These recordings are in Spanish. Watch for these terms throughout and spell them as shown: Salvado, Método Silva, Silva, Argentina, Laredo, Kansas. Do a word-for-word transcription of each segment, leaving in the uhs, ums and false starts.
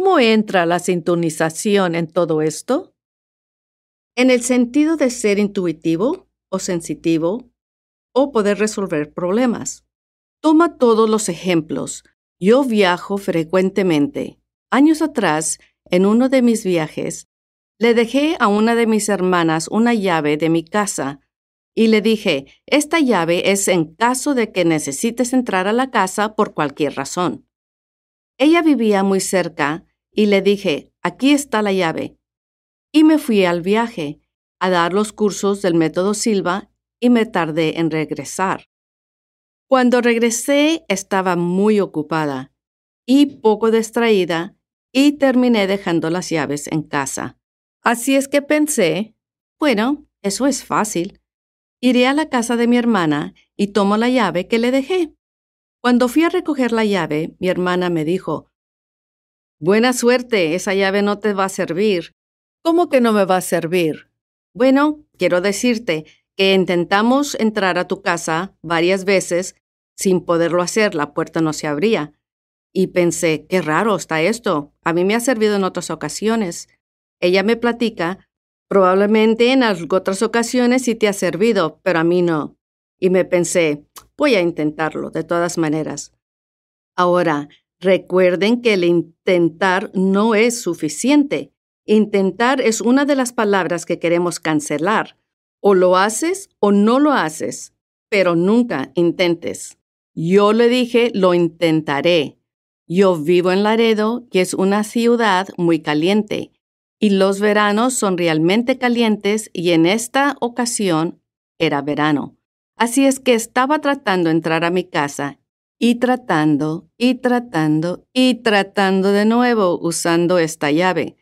¿Cómo entra la sintonización en todo esto? En el sentido de ser intuitivo o sensitivo o poder resolver problemas. Toma todos los ejemplos. Yo viajo frecuentemente. Años atrás, en uno de mis viajes, le dejé a una de mis hermanas una llave de mi casa y le dije, esta llave es en caso de que necesites entrar a la casa por cualquier razón. Ella vivía muy cerca y le dije, aquí está la llave. Y me fui al viaje a dar los cursos del Método Silva y me tardé en regresar. Cuando regresé estaba muy ocupada y poco distraída y terminé dejando las llaves en casa. Así es que pensé, bueno, eso es fácil. Iré a la casa de mi hermana y tomo la llave que le dejé. Cuando fui a recoger la llave, mi hermana me dijo, «Buena suerte, esa llave no te va a servir». «¿Cómo que no me va a servir?» «Bueno, quiero decirte que intentamos entrar a tu casa varias veces sin poderlo hacer, la puerta no se abría». Y pensé, «Qué raro está esto, a mí me ha servido en otras ocasiones». Ella me platica, «Probablemente en otras ocasiones sí te ha servido, pero a mí no». Y me pensé, voy a intentarlo de todas maneras. Ahora, recuerden que el intentar no es suficiente. Intentar es una de las palabras que queremos cancelar. O lo haces o no lo haces, pero nunca intentes. Yo le dije, lo intentaré. Yo vivo en Laredo, que es una ciudad muy caliente, y los veranos son realmente calientes y en esta ocasión era verano. Así es que estaba tratando de entrar a mi casa y tratando, y tratando, y tratando de nuevo usando esta llave.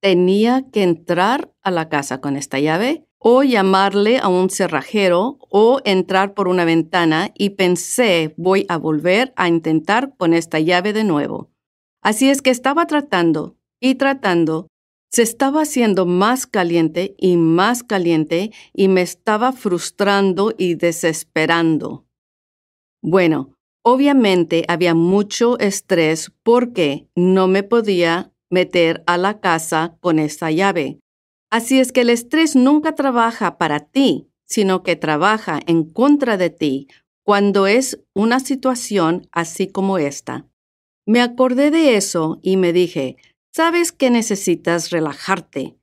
Tenía que entrar a la casa con esta llave o llamarle a un cerrajero o entrar por una ventana y pensé, voy a volver a intentar con esta llave de nuevo. Así es que estaba tratando y tratando. Se estaba haciendo más caliente y más caliente y me estaba frustrando y desesperando. Bueno, obviamente había mucho estrés porque no me podía meter a la casa con esa llave. Así es que el estrés nunca trabaja para ti, sino que trabaja en contra de ti cuando es una situación así como esta. Me acordé de eso y me dije, sabes que necesitas relajarte.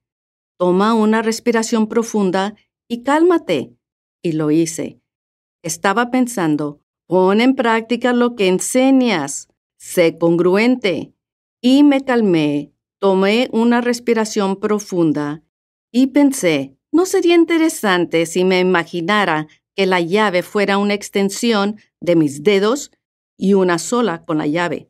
Toma una respiración profunda y cálmate. Y lo hice. Estaba pensando, pon en práctica lo que enseñas. Sé congruente. Y me calmé. Tomé una respiración profunda y pensé, ¿no sería interesante si me imaginara que la llave fuera una extensión de mis dedos y una sola con la llave?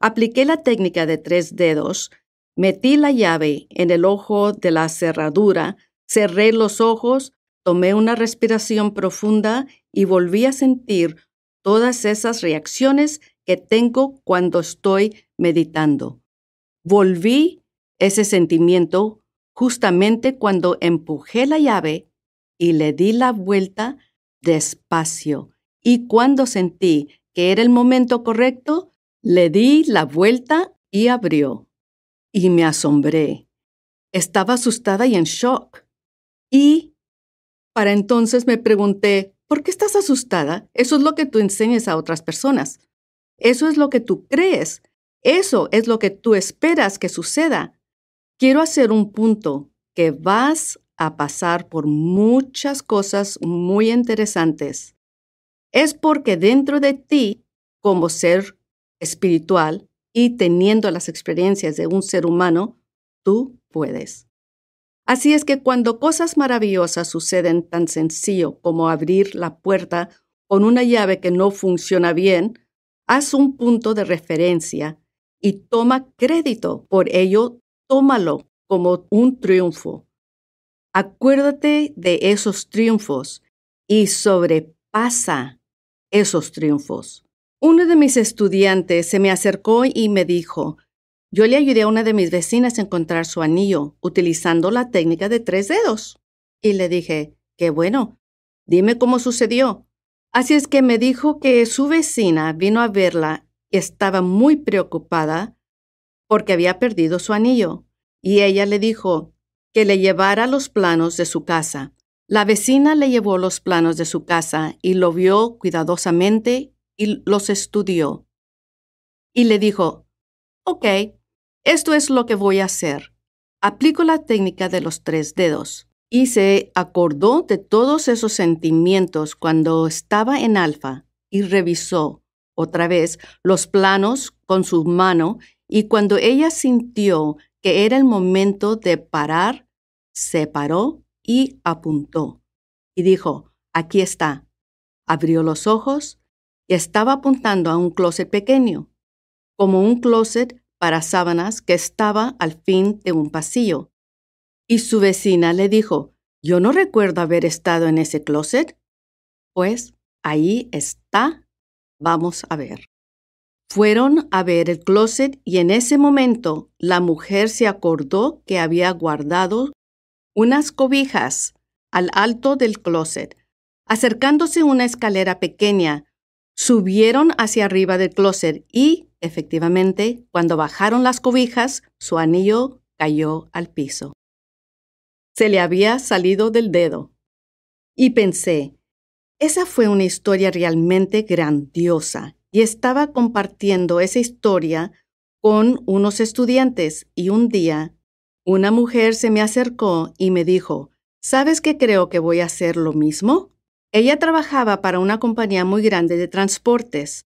Apliqué la técnica de tres dedos, metí la llave en el ojo de la cerradura, cerré los ojos, tomé una respiración profunda y volví a sentir todas esas reacciones que tengo cuando estoy meditando. Volví ese sentimiento justamente cuando empujé la llave y le di la vuelta despacio. Y cuando sentí que era el momento correcto, le di la vuelta y abrió. Y me asombré. Estaba asustada y en shock. Y para entonces me pregunté, ¿por qué estás asustada? Eso es lo que tú enseñas a otras personas. Eso es lo que tú crees. Eso es lo que tú esperas que suceda. Quiero hacer un punto que vas a pasar por muchas cosas muy interesantes. Es porque dentro de ti, como ser espiritual y teniendo las experiencias de un ser humano, tú puedes. Así es que cuando cosas maravillosas suceden tan sencillo como abrir la puerta con una llave que no funciona bien, haz un punto de referencia y toma crédito por ello, tómalo como un triunfo. Acuérdate de esos triunfos y sobrepasa esos triunfos. Uno de mis estudiantes se me acercó y me dijo, yo le ayudé a una de mis vecinas a encontrar su anillo utilizando la técnica de tres dedos. Y le dije, qué bueno, dime cómo sucedió. Así es que me dijo que su vecina vino a verla y estaba muy preocupada porque había perdido su anillo, y ella le dijo que le llevara los planos de su casa. La vecina le llevó los planos de su casa y lo vio cuidadosamente y los estudió. Y le dijo, «Ok, esto es lo que voy a hacer. Aplico la técnica de los tres dedos». Y se acordó de todos esos sentimientos cuando estaba en Alfa y revisó otra vez los planos con su mano, y cuando ella sintió que era el momento de parar, se paró y apuntó. Y dijo, «Aquí está». Abrió los ojos y estaba apuntando a un closet pequeño, como un closet para sábanas que estaba al fin de un pasillo. Y su vecina le dijo, «Yo no recuerdo haber estado en ese closet». «Pues ahí está. Vamos a ver». Fueron a ver el closet y en ese momento la mujer se acordó que había guardado unas cobijas al alto del closet. Acercándose una escalera pequeña, subieron hacia arriba del closet y, efectivamente, cuando bajaron las cobijas, su anillo cayó al piso. Se le había salido del dedo. Y pensé, esa fue una historia realmente grandiosa, y estaba compartiendo esa historia con unos estudiantes, y un día una mujer se me acercó y me dijo, «¿Sabes qué creo que voy a hacer lo mismo?». Ella trabajaba para una compañía muy grande de transportes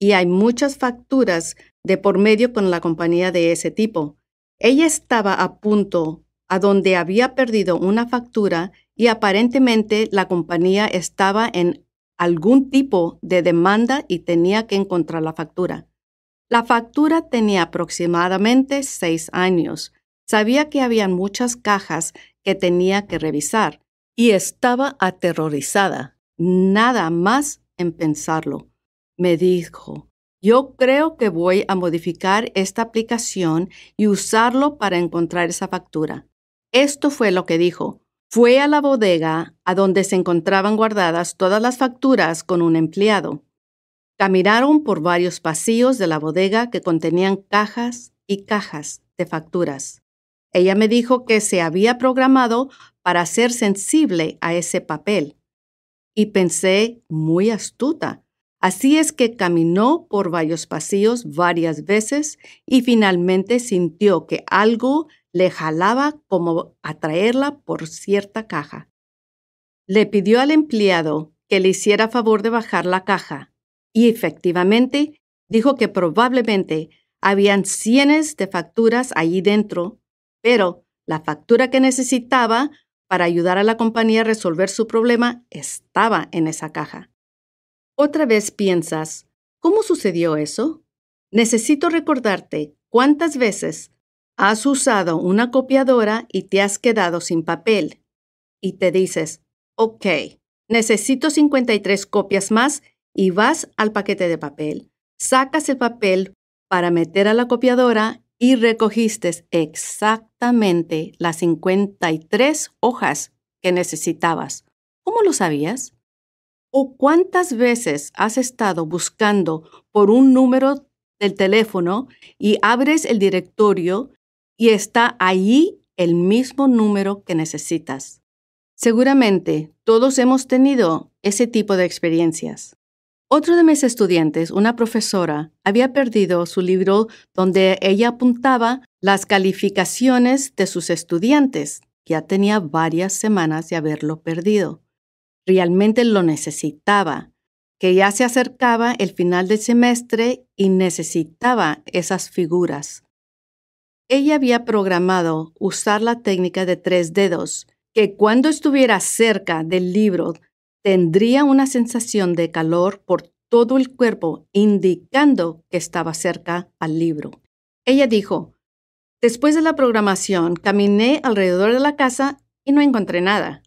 y hay muchas facturas de por medio con la compañía de ese tipo. Ella estaba a punto a donde había perdido una factura y aparentemente la compañía estaba en algún tipo de demanda y tenía que encontrar la factura. La factura tenía aproximadamente seis años. Sabía que había muchas cajas que tenía que revisar y estaba aterrorizada, nada más en pensarlo. Me dijo, «Yo creo que voy a modificar esta aplicación y usarlo para encontrar esa factura». Esto fue lo que dijo. Fue a la bodega a donde se encontraban guardadas todas las facturas con un empleado. Caminaron por varios pasillos de la bodega que contenían cajas y cajas de facturas. Ella me dijo que se había programado para ser sensible a ese papel. Y pensé, muy astuta. Así es que caminó por varios pasillos varias veces y finalmente sintió que algo le jalaba como atraerla por cierta caja. Le pidió al empleado que le hiciera favor de bajar la caja y efectivamente dijo que probablemente habían cientos de facturas allí dentro, pero la factura que necesitaba para ayudar a la compañía a resolver su problema estaba en esa caja. Otra vez piensas, ¿cómo sucedió eso? Necesito recordarte cuántas veces has usado una copiadora y te has quedado sin papel. Y te dices, «Ok, necesito cincuenta y tres copias más» y vas al paquete de papel. Sacas el papel para meter a la copiadora y recogiste exactamente las cincuenta y tres hojas que necesitabas. ¿Cómo lo sabías? ¿O cuántas veces has estado buscando por un número del teléfono y abres el directorio y está allí el mismo número que necesitas? Seguramente todos hemos tenido ese tipo de experiencias. Otro de mis estudiantes, una profesora, había perdido su libro donde ella apuntaba las calificaciones de sus estudiantes. Ya tenía varias semanas de haberlo perdido. Realmente lo necesitaba, que ya se acercaba el final del semestre y necesitaba esas figuras. Ella había programado usar la técnica de tres dedos, que cuando estuviera cerca del libro, tendría una sensación de calor por todo el cuerpo, indicando que estaba cerca al libro. Ella dijo, «Después de la programación, caminé alrededor de la casa y no encontré nada.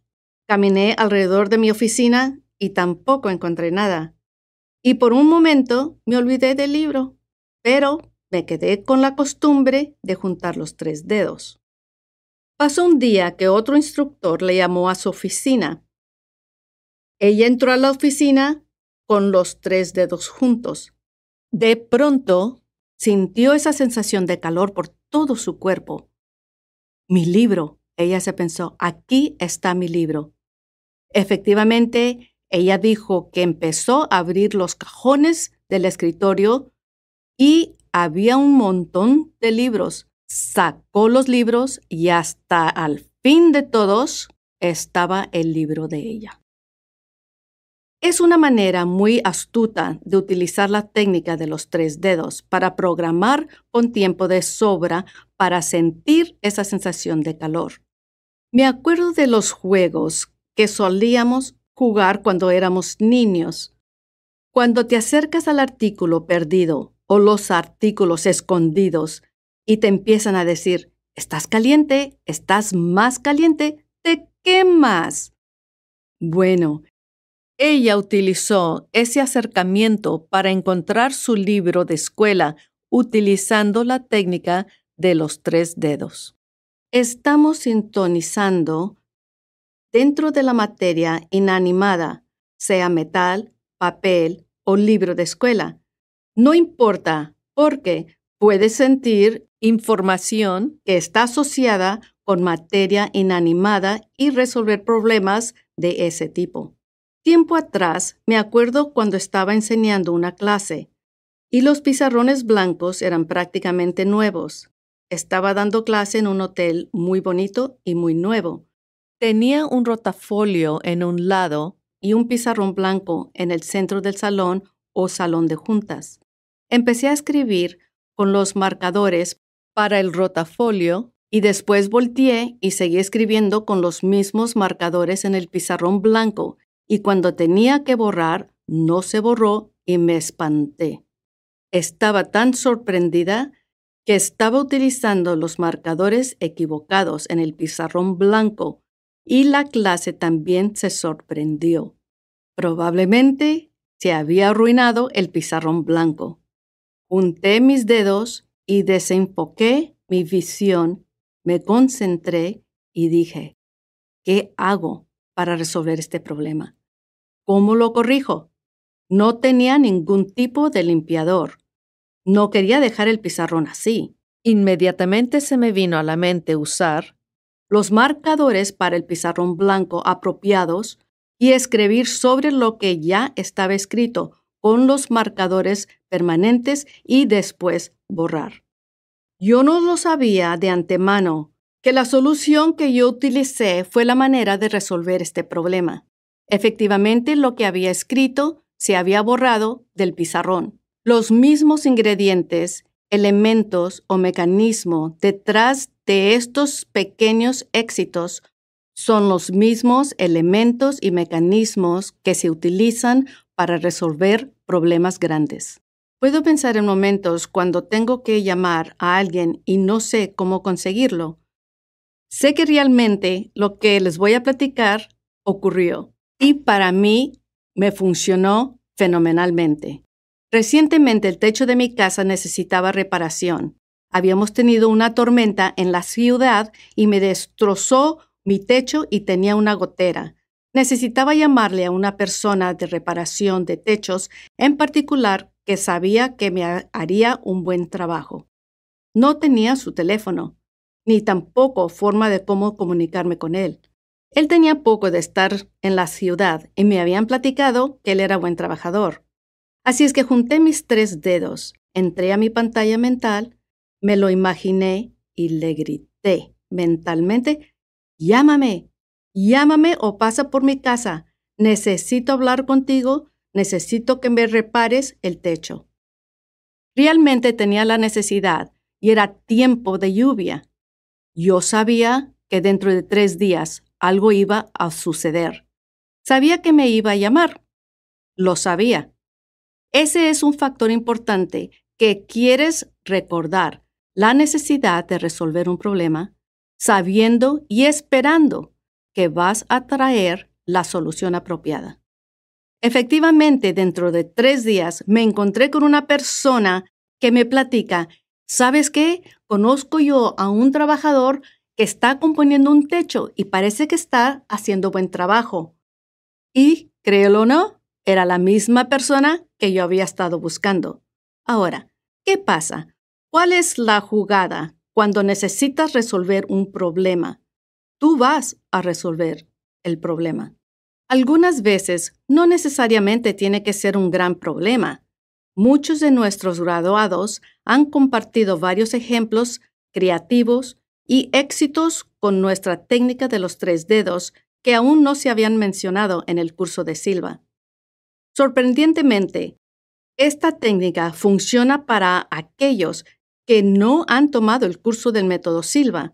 Caminé alrededor de mi oficina y tampoco encontré nada. Y por un momento me olvidé del libro, pero me quedé con la costumbre de juntar los tres dedos». Pasó un día que otro instructor le llamó a su oficina. Ella entró a la oficina con los tres dedos juntos. De pronto, Sintió esa sensación de calor por todo su cuerpo. Mi libro, ella se pensó, aquí está mi libro. Efectivamente, ella dijo que empezó a abrir los cajones del escritorio y había un montón de libros. Sacó los libros y hasta al fin de todos estaba el libro de ella. Es una manera muy astuta de utilizar la técnica de los tres dedos para programar con tiempo de sobra para sentir esa sensación de calor. Me acuerdo de los juegos que solíamos jugar cuando éramos niños. Cuando te acercas al artículo perdido o los artículos escondidos y te empiezan a decir, estás caliente, estás más caliente, te quemas. Bueno, ella utilizó ese acercamiento para encontrar su libro de escuela utilizando la técnica de los tres dedos. Estamos sintonizando dentro de la materia inanimada, sea metal, papel o libro de escuela. No importa, porque puedes sentir información que está asociada con materia inanimada y resolver problemas de ese tipo. Tiempo atrás, me acuerdo cuando estaba enseñando una clase y los pizarrones blancos eran prácticamente nuevos. Estaba dando clase en un hotel muy bonito y muy nuevo. Tenía un rotafolio en un lado y un pizarrón blanco en el centro del salón o salón de juntas. Empecé a escribir con los marcadores para el rotafolio y después volteé y seguí escribiendo con los mismos marcadores en el pizarrón blanco. Y cuando tenía que borrar, no se borró y me espanté. Estaba tan sorprendida que estaba utilizando los marcadores equivocados en el pizarrón blanco y la clase también se sorprendió. Probablemente se había arruinado el pizarrón blanco. Junté mis dedos y desenfoqué mi visión, me concentré y dije, ¿qué hago para resolver este problema? ¿Cómo lo corrijo? No tenía ningún tipo de limpiador. No quería dejar el pizarrón así. Inmediatamente se me vino a la mente usar los marcadores para el pizarrón blanco apropiados y escribir sobre lo que ya estaba escrito con los marcadores permanentes y después borrar. Yo no lo sabía de antemano, que la solución que yo utilicé fue la manera de resolver este problema. Efectivamente, lo que había escrito se había borrado del pizarrón. Los mismos ingredientes, elementos o mecanismos detrás de estos pequeños éxitos son los mismos elementos y mecanismos que se utilizan para resolver problemas grandes. Puedo pensar en momentos cuando tengo que llamar a alguien y no sé cómo conseguirlo. Sé que realmente lo que les voy a platicar ocurrió y para mí me funcionó fenomenalmente. Recientemente el techo de mi casa necesitaba reparación. Habíamos tenido una tormenta en la ciudad y me destrozó mi techo y tenía una gotera. Necesitaba llamarle a una persona de reparación de techos en particular que sabía que me haría un buen trabajo. No tenía su teléfono, ni tampoco forma de cómo comunicarme con él. Él tenía poco de estar en la ciudad y me habían platicado que él era buen trabajador. Así es que junté mis tres dedos, entré a mi pantalla mental, me lo imaginé y le grité mentalmente, llámame, llámame o pasa por mi casa, necesito hablar contigo, necesito que me repares el techo. Realmente tenía la necesidad y era tiempo de lluvia. Yo sabía que dentro de tres días algo iba a suceder. Sabía que me iba a llamar. Lo sabía. Ese es un factor importante que quieres recordar, la necesidad de resolver un problema, sabiendo y esperando que vas a traer la solución apropiada. Efectivamente, dentro de tres días me encontré con una persona que me platica, ¿sabes qué? Conozco yo a un trabajador que está componiendo un techo y parece que está haciendo buen trabajo. Y, créelo o no, era la misma persona que yo había estado buscando. Ahora, ¿qué pasa? ¿Cuál es la jugada? Cuando necesitas resolver un problema, tú vas a resolver el problema. Algunas veces no necesariamente tiene que ser un gran problema. Muchos de nuestros graduados han compartido varios ejemplos creativos y éxitos con nuestra técnica de los tres dedos que aún no se habían mencionado en el curso de Silva. Sorprendentemente, esta técnica funciona para aquellos que no han tomado el curso del método Silva.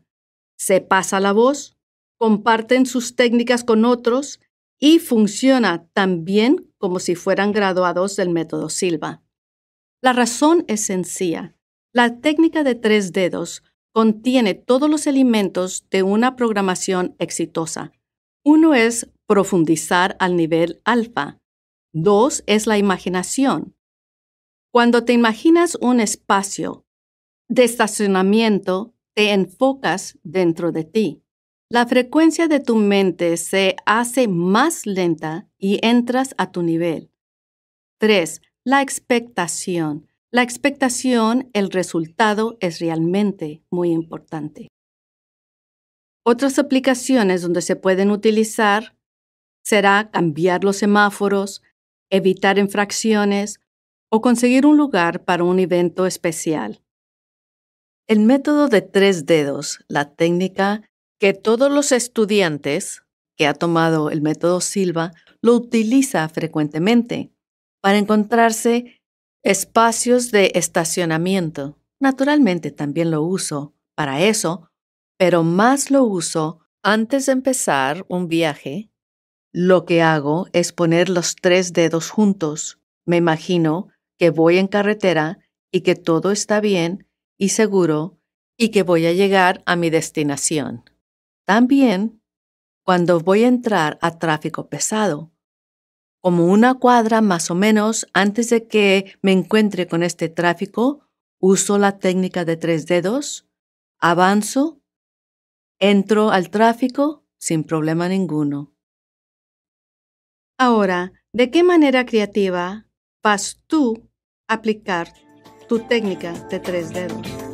Se pasa la voz, comparten sus técnicas con otros y funciona tan bien como si fueran graduados del método Silva. La razón es sencilla. La técnica de tres dedos contiene todos los elementos de una programación exitosa. Uno es profundizar al nivel alfa. Dos es la imaginación. Cuando te imaginas un espacio de estacionamiento, te enfocas dentro de ti. La frecuencia de tu mente se hace más lenta y entras a tu nivel. Tres, la expectación. La expectación, el resultado es realmente muy importante. Otras aplicaciones donde se pueden utilizar será cambiar los semáforos, evitar infracciones o conseguir un lugar para un evento especial. El método de tres dedos, la técnica que todos los estudiantes que ha tomado el método Silva lo utiliza frecuentemente para encontrarse espacios de estacionamiento. Naturalmente también lo uso para eso, pero más lo uso antes de empezar un viaje. Lo que hago es poner los tres dedos juntos. Me imagino que voy en carretera y que todo está bien y seguro, y que voy a llegar a mi destinación. También, cuando voy a entrar a tráfico pesado, como una cuadra más o menos antes de que me encuentre con este tráfico, uso la técnica de tres dedos, avanzo, entro al tráfico sin problema ninguno. Ahora, ¿de qué manera creativa vas tú a aplicar tu técnica de tres dedos?